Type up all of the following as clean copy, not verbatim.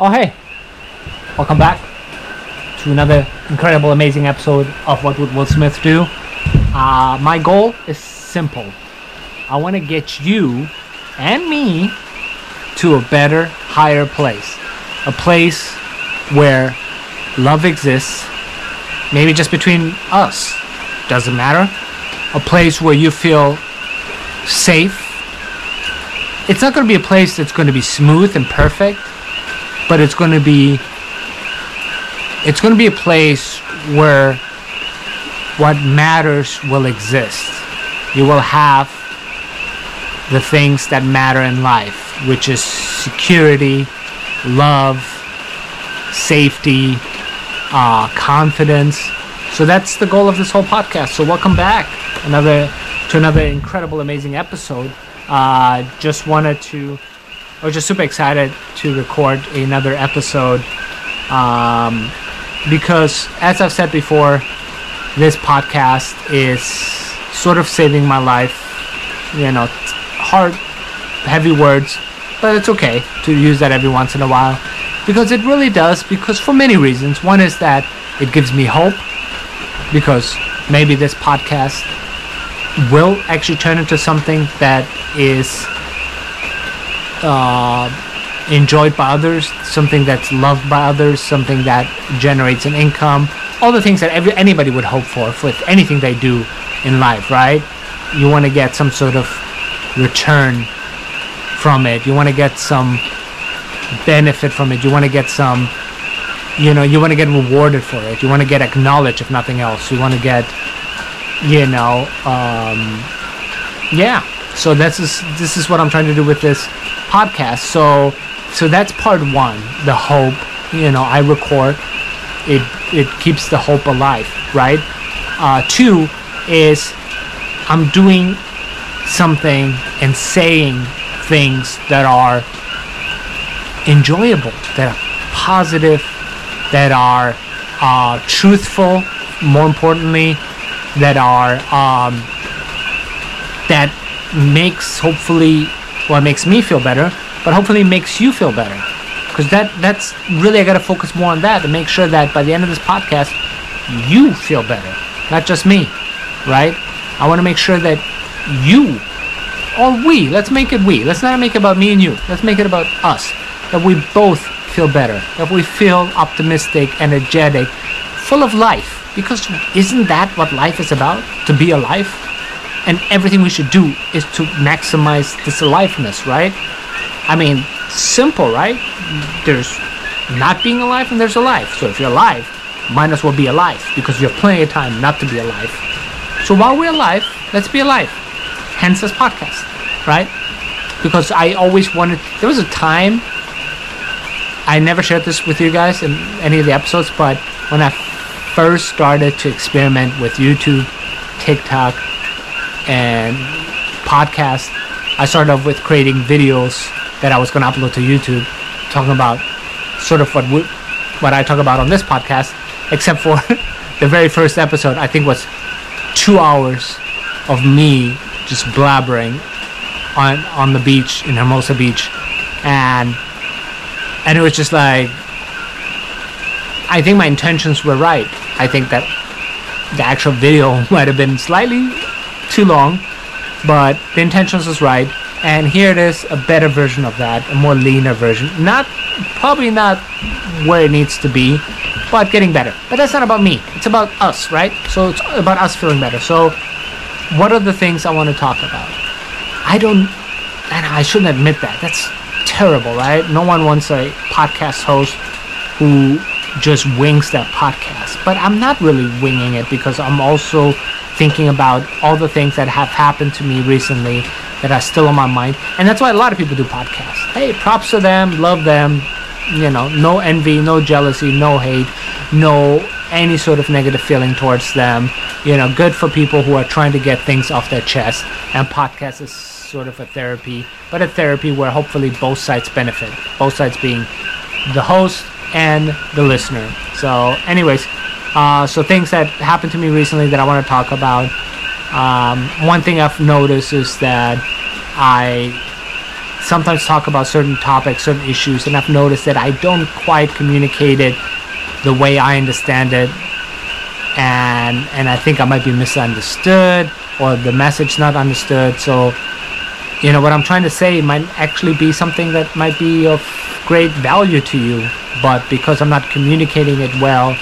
Oh hey, welcome back to another incredible, amazing episode of What Would Will Smith Do. My goal is simple. I want to get you and me to a better, higher place. A place where love exists, maybe just between us, doesn't matter. A place where you feel safe. It's not going to be a place that's going to be smooth and perfect, but it's going to be a place where what matters will exist. You will have the things that matter in life, which is security, love, safety, confidence. So that's the goal of this whole podcast. So welcome back to another incredible, amazing episode. Just super excited to record another episode because, as I've said before, this podcast is sort of saving my life. You know, hard, heavy words, but it's okay to use that every once in a while, because it really does, because for many reasons. One is that it gives me hope, because maybe this podcast will actually turn into something that is enjoyed by others, something that's loved by others, something that generates an income, all the things that anybody would hope for anything they do in life, right? You want to get some sort of return from it. You want to get some benefit from it. You want to get some, you want to get rewarded for it. You want to get acknowledged, if nothing else. You want to get, yeah. So this is what I'm trying to do with this podcast. So that's part one, the hope. I record. It keeps the hope alive, right? Two is I'm doing something and saying things that are enjoyable, that are positive, that are truthful, more importantly, that are that makes, hopefully, well, it makes me feel better, but hopefully it makes you feel better, because that's really, I gotta focus more on that and make sure that by the end of this podcast you feel better, not just me, right? I want to make sure that you, or we, let's make it we. Let's not make it about me and you. Let's make it about us. That we both feel better. That we feel optimistic, energetic, full of life. Because isn't that what life is about? To be alive? And everything we should do is to maximize this aliveness, right? I mean, simple, right? There's not being alive and there's alive. So if you're alive, might as well be alive, because you have plenty of time not to be alive. So while we're alive, let's be alive. Hence this podcast, right? Because I always wanted... There was a time... I never shared this with you guys in any of the episodes, but when I first started to experiment with YouTube, TikTok, and podcast, I started off with creating videos that I was going to upload to YouTube, talking about sort of what I talk about on this podcast, except for the very first episode, I think, was 2 hours of me just blabbering on the beach in Hermosa Beach, and it was just like, I think my intentions were right. I think that the actual video might have been slightly too long, but the intentions was right, and here it is, a better version of that, a more leaner version. Probably not where it needs to be, but getting better. But that's not about me, it's about us, right? So it's about us feeling better. So what are the things I want to talk about? And I shouldn't admit that. That's terrible, right? No one wants a podcast host who just wings that podcast. But I'm not really winging it, because I'm also thinking about all the things that have happened to me recently that are still on my mind. And that's why a lot of people do podcasts. Hey, props to them, love them. No envy, no jealousy, no hate, no any sort of negative feeling towards them. Good for people who are trying to get things off their chest. And podcast is sort of a therapy, but a therapy where hopefully both sides benefit. Both sides being the host and the listener. So anyways, so things that happened to me recently that I want to talk about. One thing I've noticed is that I sometimes talk about certain topics, certain issues, and I've noticed that I don't quite communicate it the way I understand it, and I think I might be misunderstood or the message not understood. So, you know, what I'm trying to say might actually be something that might be of great value to you, but because I'm not communicating it well,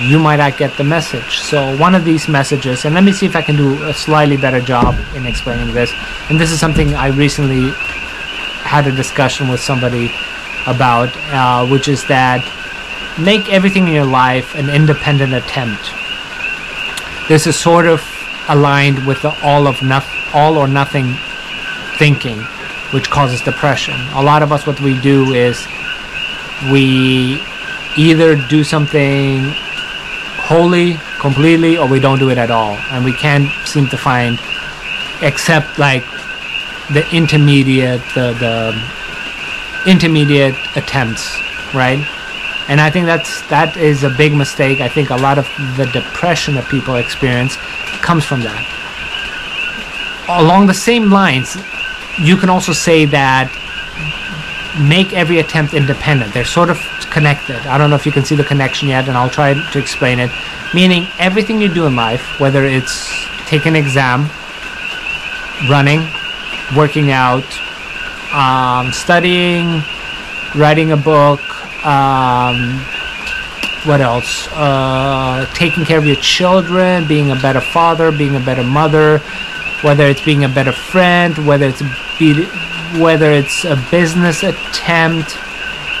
you might not get the message. So one of these messages, and let me see if I can do a slightly better job in explaining this, and this is something I recently had a discussion with somebody about, which is that make everything in your life an independent attempt. This is sort of aligned with the all or nothing thinking, which causes depression. A lot of us, what we do is we either do something wholly, completely, or we don't do it at all, and we can't seem to find except like the intermediate, the intermediate attempts, right? And I think that is a big mistake. I think a lot of the depression that people experience comes from that. Along the same lines, you can also say that make every attempt independent. They're sort of connected. I don't know if you can see the connection yet, and I'll try to explain it. Meaning, everything you do in life, whether it's take an exam, running, working out, studying, writing a book, what else? Taking care of your children, being a better father, being a better mother, whether it's being a better friend, whether it's a business attempt,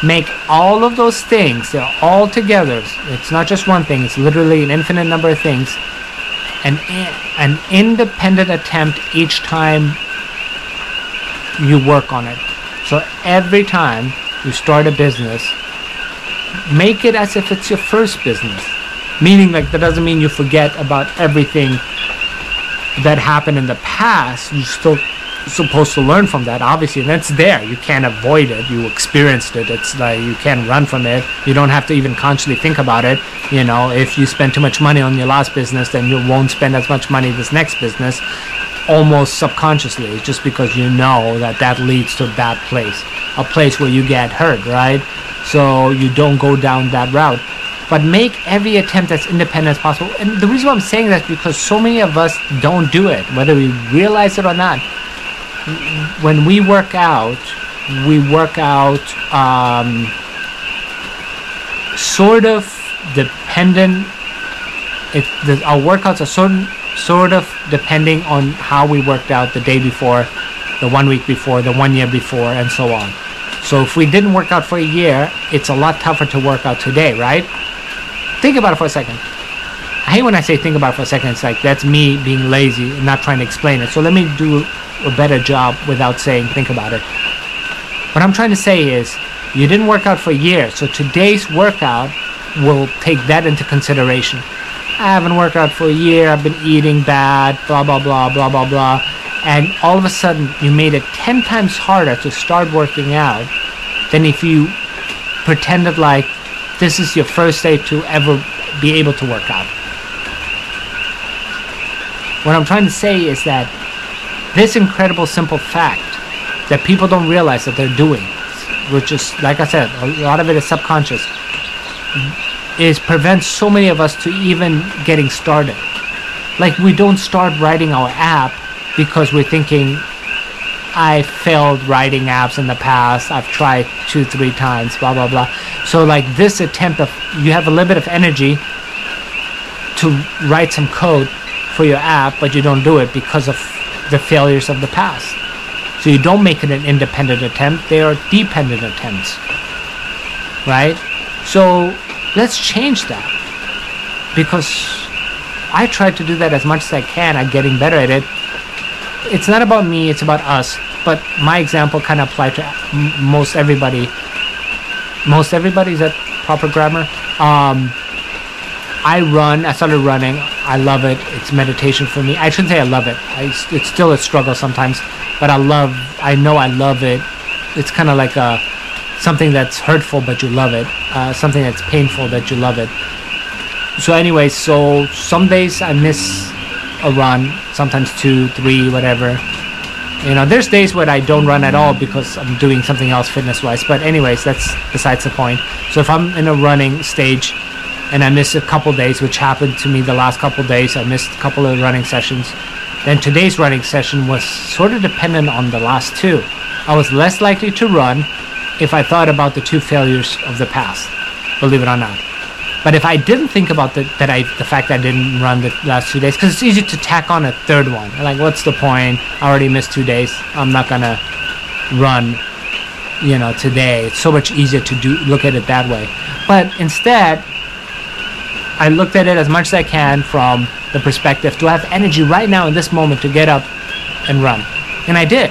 make all of those things, they're all together. It's not just one thing, it's literally an infinite number of things. An independent attempt each time you work on it. So every time you start a business, make it as if it's your first business. Meaning, like, that doesn't mean you forget about everything that happened in the past. You still supposed to learn from that, obviously, and that's there. You can't avoid it. You experienced it. It's like you can't run from it. You don't have to even consciously think about it. You know, if you spend too much money on your last business, then you won't spend as much money this next business, almost subconsciously, just because you know that leads to that place, a place where you get hurt, right? So you don't go down that route. But make every attempt as independent as possible. And the reason why I'm saying that is because so many of us don't do it, whether we realize it or not. When we work out sort of dependent. Our workouts are sort of depending on how we worked out the day before, the 1 week before, the 1 year before, and so on. So if we didn't work out for a year, it's a lot tougher to work out today, right? Think about it for a second. I hate when I say think about it for a second. It's like that's me being lazy and not trying to explain it. So let me do a better job without saying think about it. What I'm trying to say is you didn't work out for a year, so today's workout will take that into consideration. I haven't worked out for a year, I've been eating bad, blah blah blah blah blah blah, and all of a sudden you made it 10 times harder to start working out than if you pretended like this is your first day to ever be able to work out. What I'm trying to say is that this incredible simple fact that people don't realize that they're doing, which is, like I said, a lot of it is subconscious, is prevents so many of us to even getting started. Like, we don't start writing our app because we're thinking, I failed writing apps in the past, I've tried 2-3 times, blah blah blah. So like this attempt of, you have a little bit of energy to write some code for your app, but you don't do it because of the failures of the past. So you don't make it an independent attempt, they are dependent attempts, right? So let's change that, because I try to do that as much as I can. I'm getting better at it. It's not about me, it's about us, but my example kind of applies to most everybody. Most everybody, is that proper grammar? I started running, I love it, it's meditation for me. I shouldn't say I love it, it's still a struggle sometimes, but I love it. It's kind of like something that's hurtful but you love it, something that's painful that you love it. So anyway, so some days I miss a run, sometimes 2, 3, whatever, You know, there's days when I don't run at all because I'm doing something else fitness-wise. But anyways, that's besides the point. So if I'm in a running stage and I miss a couple days, which happened to me the last couple days, I missed a couple of running sessions. Then today's running session was sort of dependent on the last two. I was less likely to run if I thought about the two failures of the past, believe it or not. But if I didn't think about the fact that I didn't run the last 2 days, because it's easy to tack on a third one. Like, what's the point? I already missed 2 days. I'm not going to run, you know, today. It's so much easier to look at it that way. But instead, I looked at it as much as I can from the perspective, do I have energy right now in this moment to get up and run? And I did.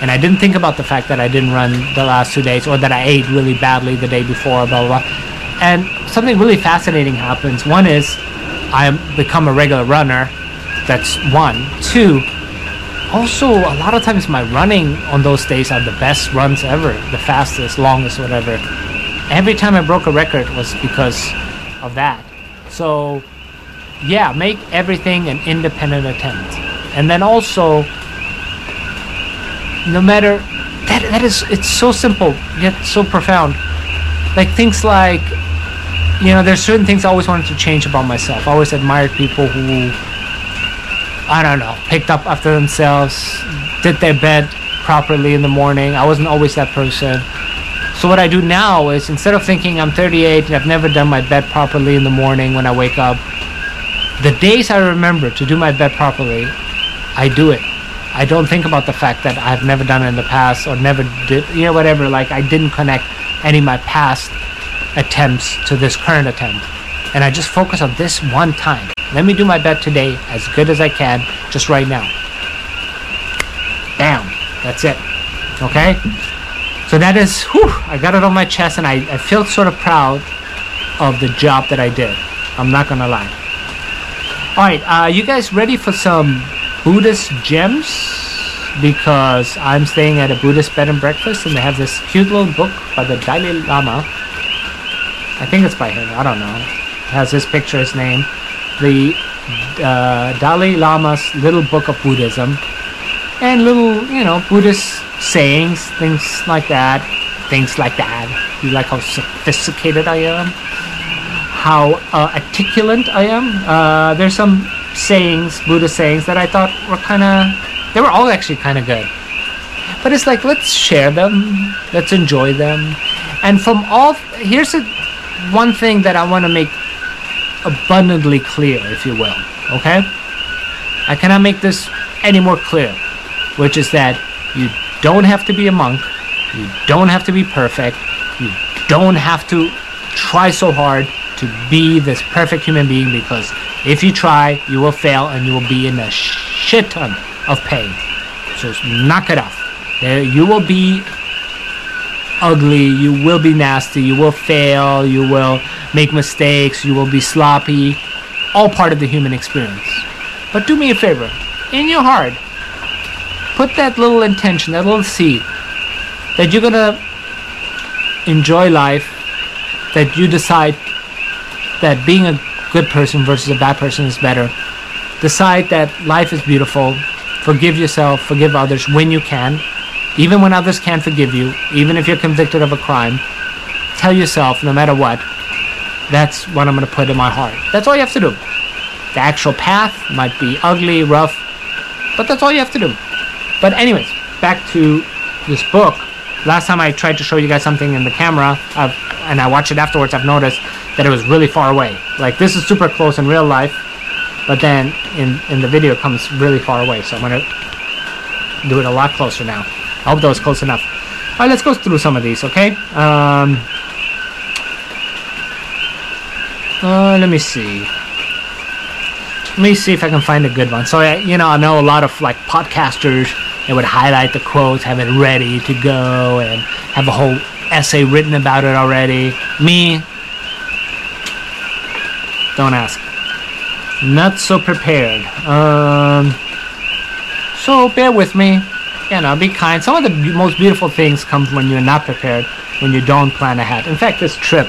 And I didn't think about the fact that I didn't run the last 2 days or that I ate really badly the day before, blah, blah, blah. And something really fascinating happens. One is I become a regular runner. That's one. Two, also a lot of times my running on those days are the best runs ever, the fastest, longest, whatever. Every time I broke a record was because of that. So yeah, make everything an independent attempt. And then also, no matter, that is, it's so simple yet so profound. Like things like, you know, there's certain things I always wanted to change about myself. I always admired people who, I don't know, picked up after themselves, did their bed properly in the morning. I wasn't always that person. So what I do now is, instead of thinking I'm 38 and I've never done my bed properly in the morning when I wake up, the days I remember to do my bed properly, I do it. I don't think about the fact that I've never done it in the past or never did, you know, whatever. Like, I didn't connect any of my past attempts to this current attempt, and I just focus on this one time. Let me do my bed today as good as I can, just right now. Bam, that's it. Okay, so that is, whew, I got it on my chest, and I feel sort of proud of the job that I did. I'm not gonna lie. All right, you guys ready for some Buddhist gems? Because I'm staying at a Buddhist bed and breakfast, and they have this cute little book by the Dalai Lama. I think it's by him, I don't know. It has his picture, his name. The Dalai Lama's Little Book of Buddhism. And little, you know, Buddhist sayings, things like that. Things like that. You like how sophisticated I am? How articulate I am? There's some sayings, Buddhist sayings, that I thought were kind of... They were all actually kind of good. But it's like, let's share them. Let's enjoy them. And from all... Here's one thing that I want to make abundantly clear, if you will. Okay? I cannot make this any more clear. Which is that you don't have to be a monk. You don't have to be perfect. You don't have to try so hard to be this perfect human being. Because if you try, you will fail and you will be in a shit ton of pain. So knock it off. You will be ugly, you will be nasty, you will fail, you will make mistakes, you will be sloppy. All part of the human experience. But do me a favor. In your heart, put that little intention, that little seed, that you're gonna enjoy life, that you decide that being a good person versus a bad person is better. Decide that life is beautiful. Forgive yourself, forgive others when you can, even when others can't forgive you, even if you're convicted of a crime. Tell yourself, no matter what, that's what I'm going to put in my heart. That's all you have to do. The actual path might be ugly, rough, but that's all you have to do. But anyways, back to this book. Last time I tried to show you guys something in the camera, and I watched it afterwards, I've noticed that it was really far away. Like, this is super close in real life. But then, in the video, it comes really far away. So I'm going to do it a lot closer now. I hope that was close enough. All right, let's go through some of these, okay? Let me see. Let me see if I can find a good one. So, you know, I know a lot of, like, podcasters, they would highlight the quotes, have it ready to go, and have a whole essay written about it already. Me, don't ask. Not so prepared. So bear with me. You know, be kind. Some of the most beautiful things come when you're not prepared, when you don't plan ahead. In fact, this trip,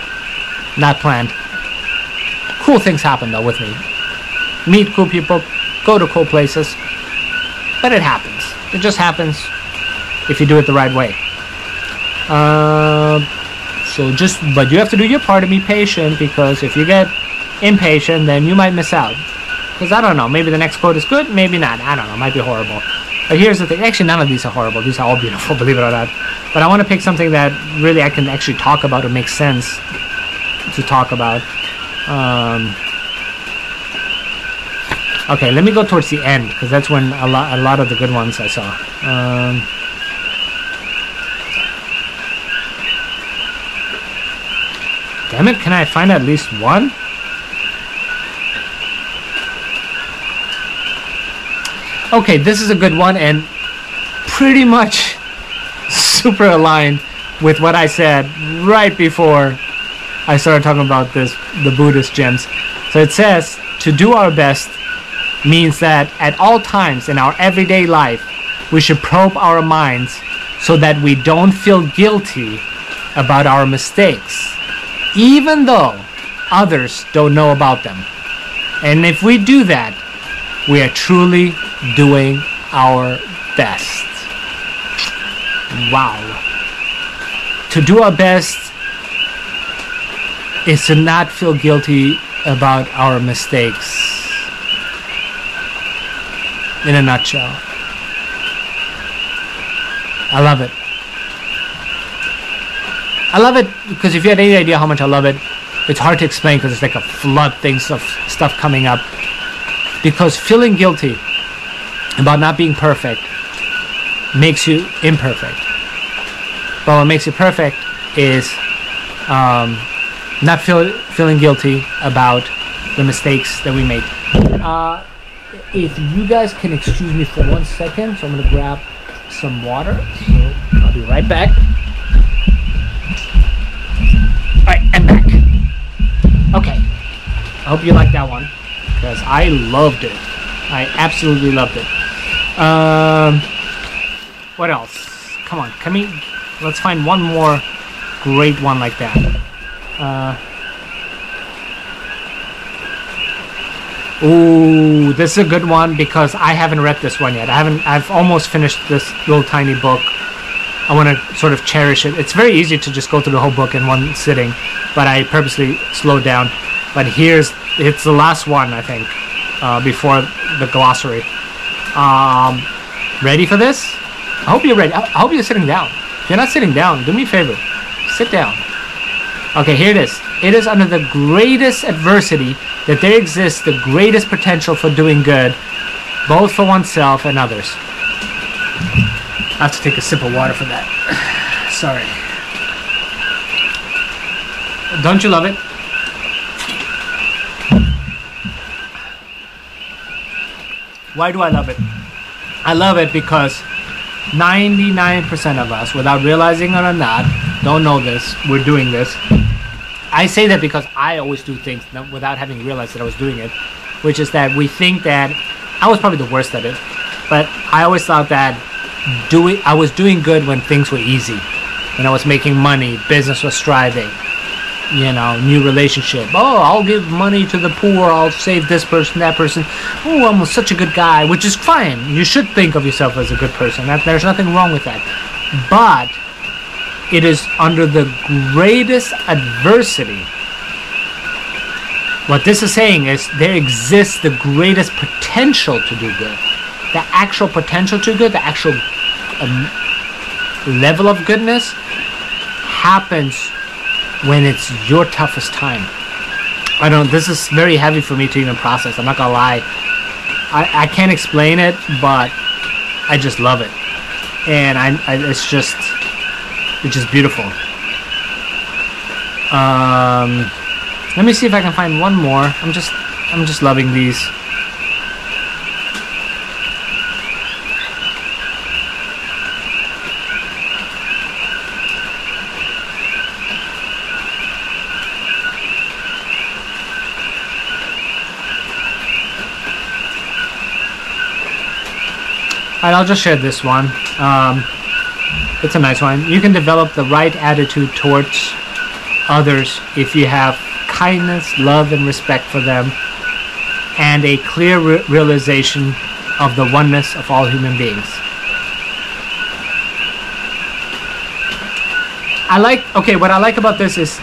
not planned. Cool things happen, though, with me. Meet cool people, go to cool places, but it happens. It just happens if you do it the right way. But you have to do your part and be patient, because if you get impatient, then you might miss out. Because I don't know, maybe the next quote is good, maybe not. I don't know, it might be horrible. But here's the thing, actually none of these are horrible, these are all beautiful, believe it or not. But I want to pick something that really I can actually talk about or make sense to talk about. Okay, let me go towards the end, because that's when a lot of the good ones I saw. Damn it, can I find at least one? Okay, this is a good one and pretty much super aligned with what I said right before I started talking about this, the Buddhist gems. So it says, to do our best means that at all times in our everyday life, we should probe our minds so that we don't feel guilty about our mistakes, even though others don't know about them. And if we do that, we are truly doing our best. Wow. To do our best is to not feel guilty about our mistakes. In a nutshell. I love it. I love it because if you had any idea how much I love it, it's hard to explain because it's like a flood things of stuff coming up. Because feeling guilty about not being perfect makes you imperfect. But what makes you perfect is not feeling guilty about the mistakes that we make. If you guys can excuse me for 1 second, so I'm going to grab some water, so I'll be right back. Alright, I'm back. Okay, I hope you liked that one, because I loved it. I absolutely loved it. What else? Come on, let's find one more great one like that. Ooh, this is a good one because I haven't read this one yet. I've almost finished this little tiny book. I want to sort of cherish it. It's very easy to just go through the whole book in one sitting, but I purposely slowed down. But it's the last one, I think, before the glossary. Ready for this? I hope you're ready. I hope you're sitting down. If you're not sitting down, do me a favor. Sit down. Okay, here it is. It is under the greatest adversity that there exists the greatest potential for doing good, both for oneself and others. I have to take a sip of water for that. Sorry. Don't you love it? Why do I love it? I love it because 99% of us, without realizing it or not, don't know this, we're doing this. I say that because I always do things without having realized that I was doing it, which is that we think that I was probably the worst at it, but I always thought that I was doing good when things were easy, when I was making money, business was thriving, you know, new relationship. Oh, I'll give money to the poor, I'll save this person, that person. Oh, I'm such a good guy, which is fine. You should think of yourself as a good person. There's nothing wrong with that. But it is under the greatest adversity. What this is saying is there exists the greatest potential to do good. The actual potential to good, the actual level of goodness happens when it's your toughest time. I don't know, this is very heavy for me to even process. I'm not gonna lie. I can't explain it, but I just love it. And it's just... which is beautiful. Let me see if I can find one more. I'm just loving these. Alright, I'll just share this one. It's a nice one. You can develop the right attitude towards others if you have kindness, love, and respect for them, and a clear realization of the oneness of all human beings. What I like about this is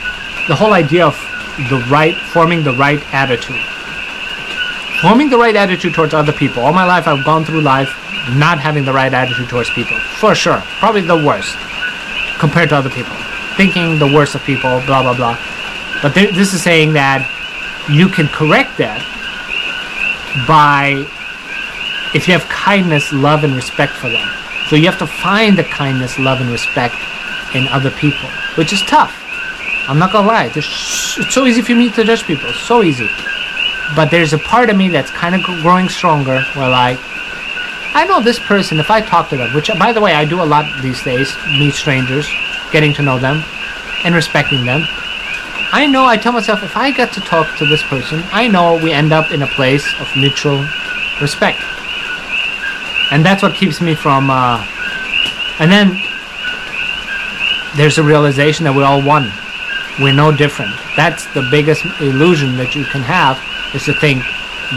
the whole idea of forming the right attitude. Forming the right attitude towards other people. All my life, I've gone through life not having the right attitude towards people. For sure. Probably the worst compared to other people. Thinking the worst of people, blah, blah, blah. But this is saying that you can correct that by, if you have kindness, love, and respect for them. So you have to find the kindness, love, and respect in other people, which is tough. I'm not gonna lie. It's so easy for me to judge people. So easy. But there's a part of me that's kind of growing stronger where, like, I know this person, if I talk to them, which, by the way, I do a lot these days, meet strangers, getting to know them, and respecting them. I know, I tell myself, if I got to talk to this person, I know we end up in a place of mutual respect. And that's what keeps me from... and then there's a realization that we're all one. We're no different. That's the biggest illusion that you can have, is to think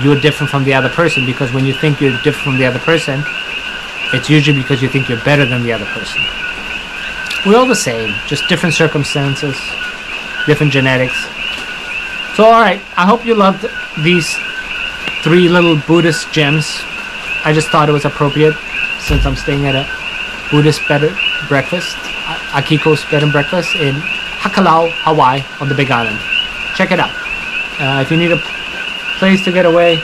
you're different from the other person, because when you think you're different from the other person, it's usually because you think you're better than the other person. We're all the same, just different circumstances, different genetics. So alright, I hope you loved these three little Buddhist gems. I just thought it was appropriate since I'm staying at a Buddhist bed and breakfast, Akiko's Bed and Breakfast in Hakalau, Hawaii, on the Big Island. Check it out. If you need a place to get away,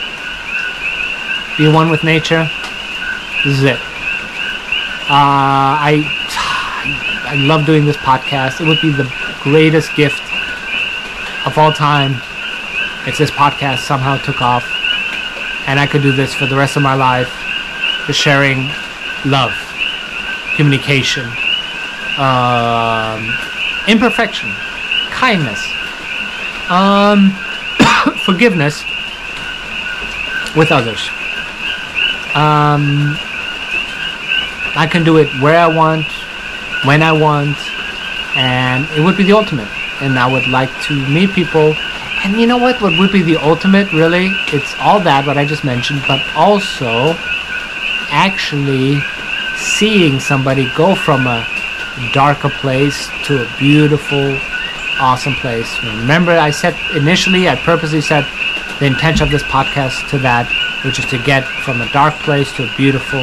be one with nature, this is it. I love doing this podcast. It would be the greatest gift of all time if this podcast somehow took off and I could do this for the rest of my life, for sharing love, communication, imperfection, kindness, forgiveness with others. I can do it where I want, when I want, and it would be the ultimate. And I would like to meet people. And you know what would be the ultimate, really? It's all that, what I just mentioned, but also actually seeing somebody go from a darker place to a beautiful, awesome place. Remember, I said initially, I purposely set the intention of this podcast to that, which is to get from a dark place to a beautiful,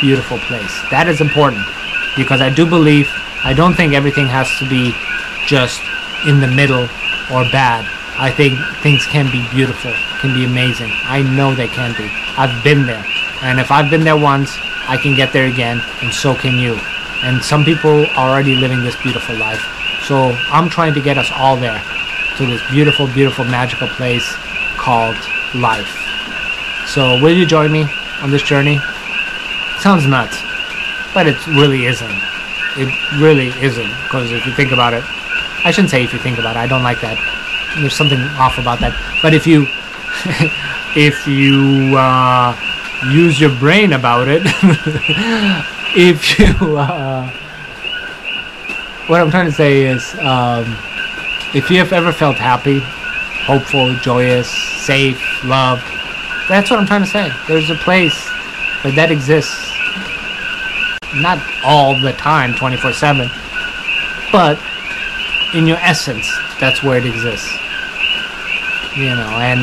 beautiful place. That is important, because I do believe, I don't think everything has to be just in the middle or bad. I think things can be beautiful, can be amazing. I know they can be. I've been there. And if I've been there once, I can get there again, and so can you. And some people are already living this beautiful life. So I'm trying to get us all there, to this beautiful, beautiful, magical place called life. So will you join me on this journey? Sounds nuts, but it really isn't. It really isn't, because if you think about it, I shouldn't say if you think about it, I don't like that. There's something off about that. But if you, use your brain about it, if you, what I'm trying to say is, if you have ever felt happy, hopeful, joyous, safe, loved, that's what I'm trying to say. There's a place that exists, not all the time, 24/7, but in your essence, that's where it exists. You know, and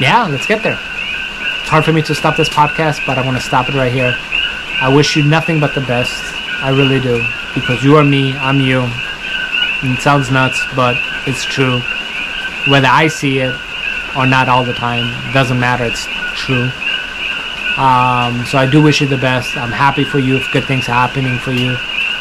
yeah, let's get there. It's hard for me to stop this podcast, but I want to stop it right here. I wish you nothing but the best. I really do. Because you are me, I'm you. And it sounds nuts, but it's true. Whether I see it or not all the time, it doesn't matter, it's true. So I do wish you the best. I'm happy for you if good things are happening for you.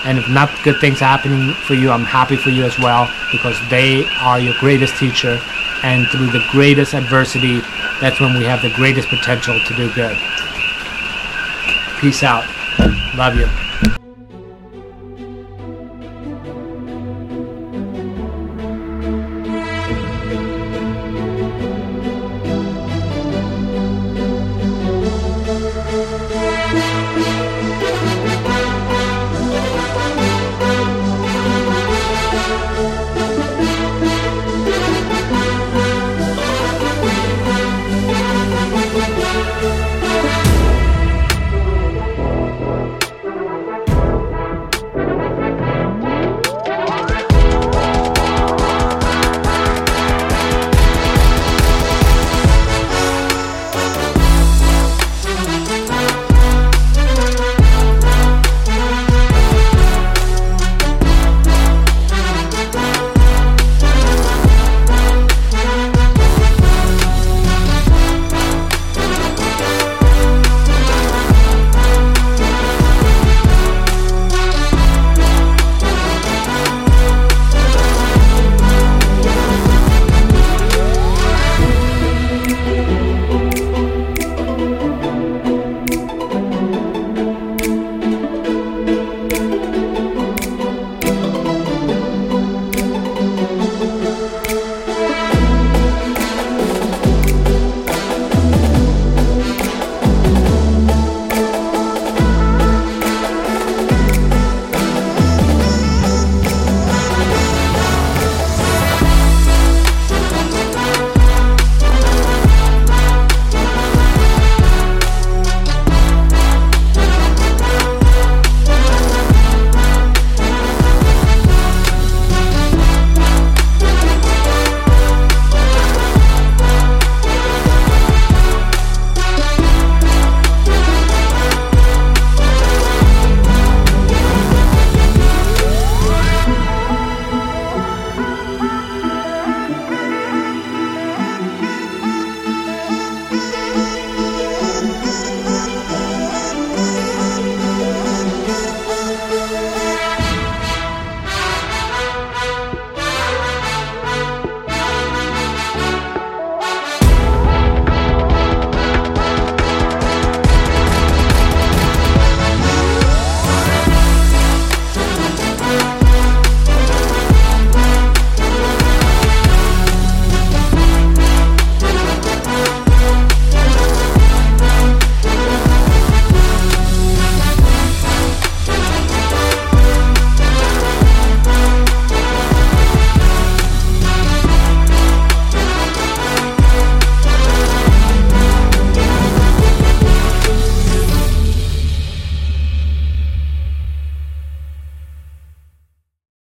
And if not good things are happening for you, I'm happy for you as well. Because they are your greatest teacher. And through the greatest adversity, that's when we have the greatest potential to do good. Peace out. Love you.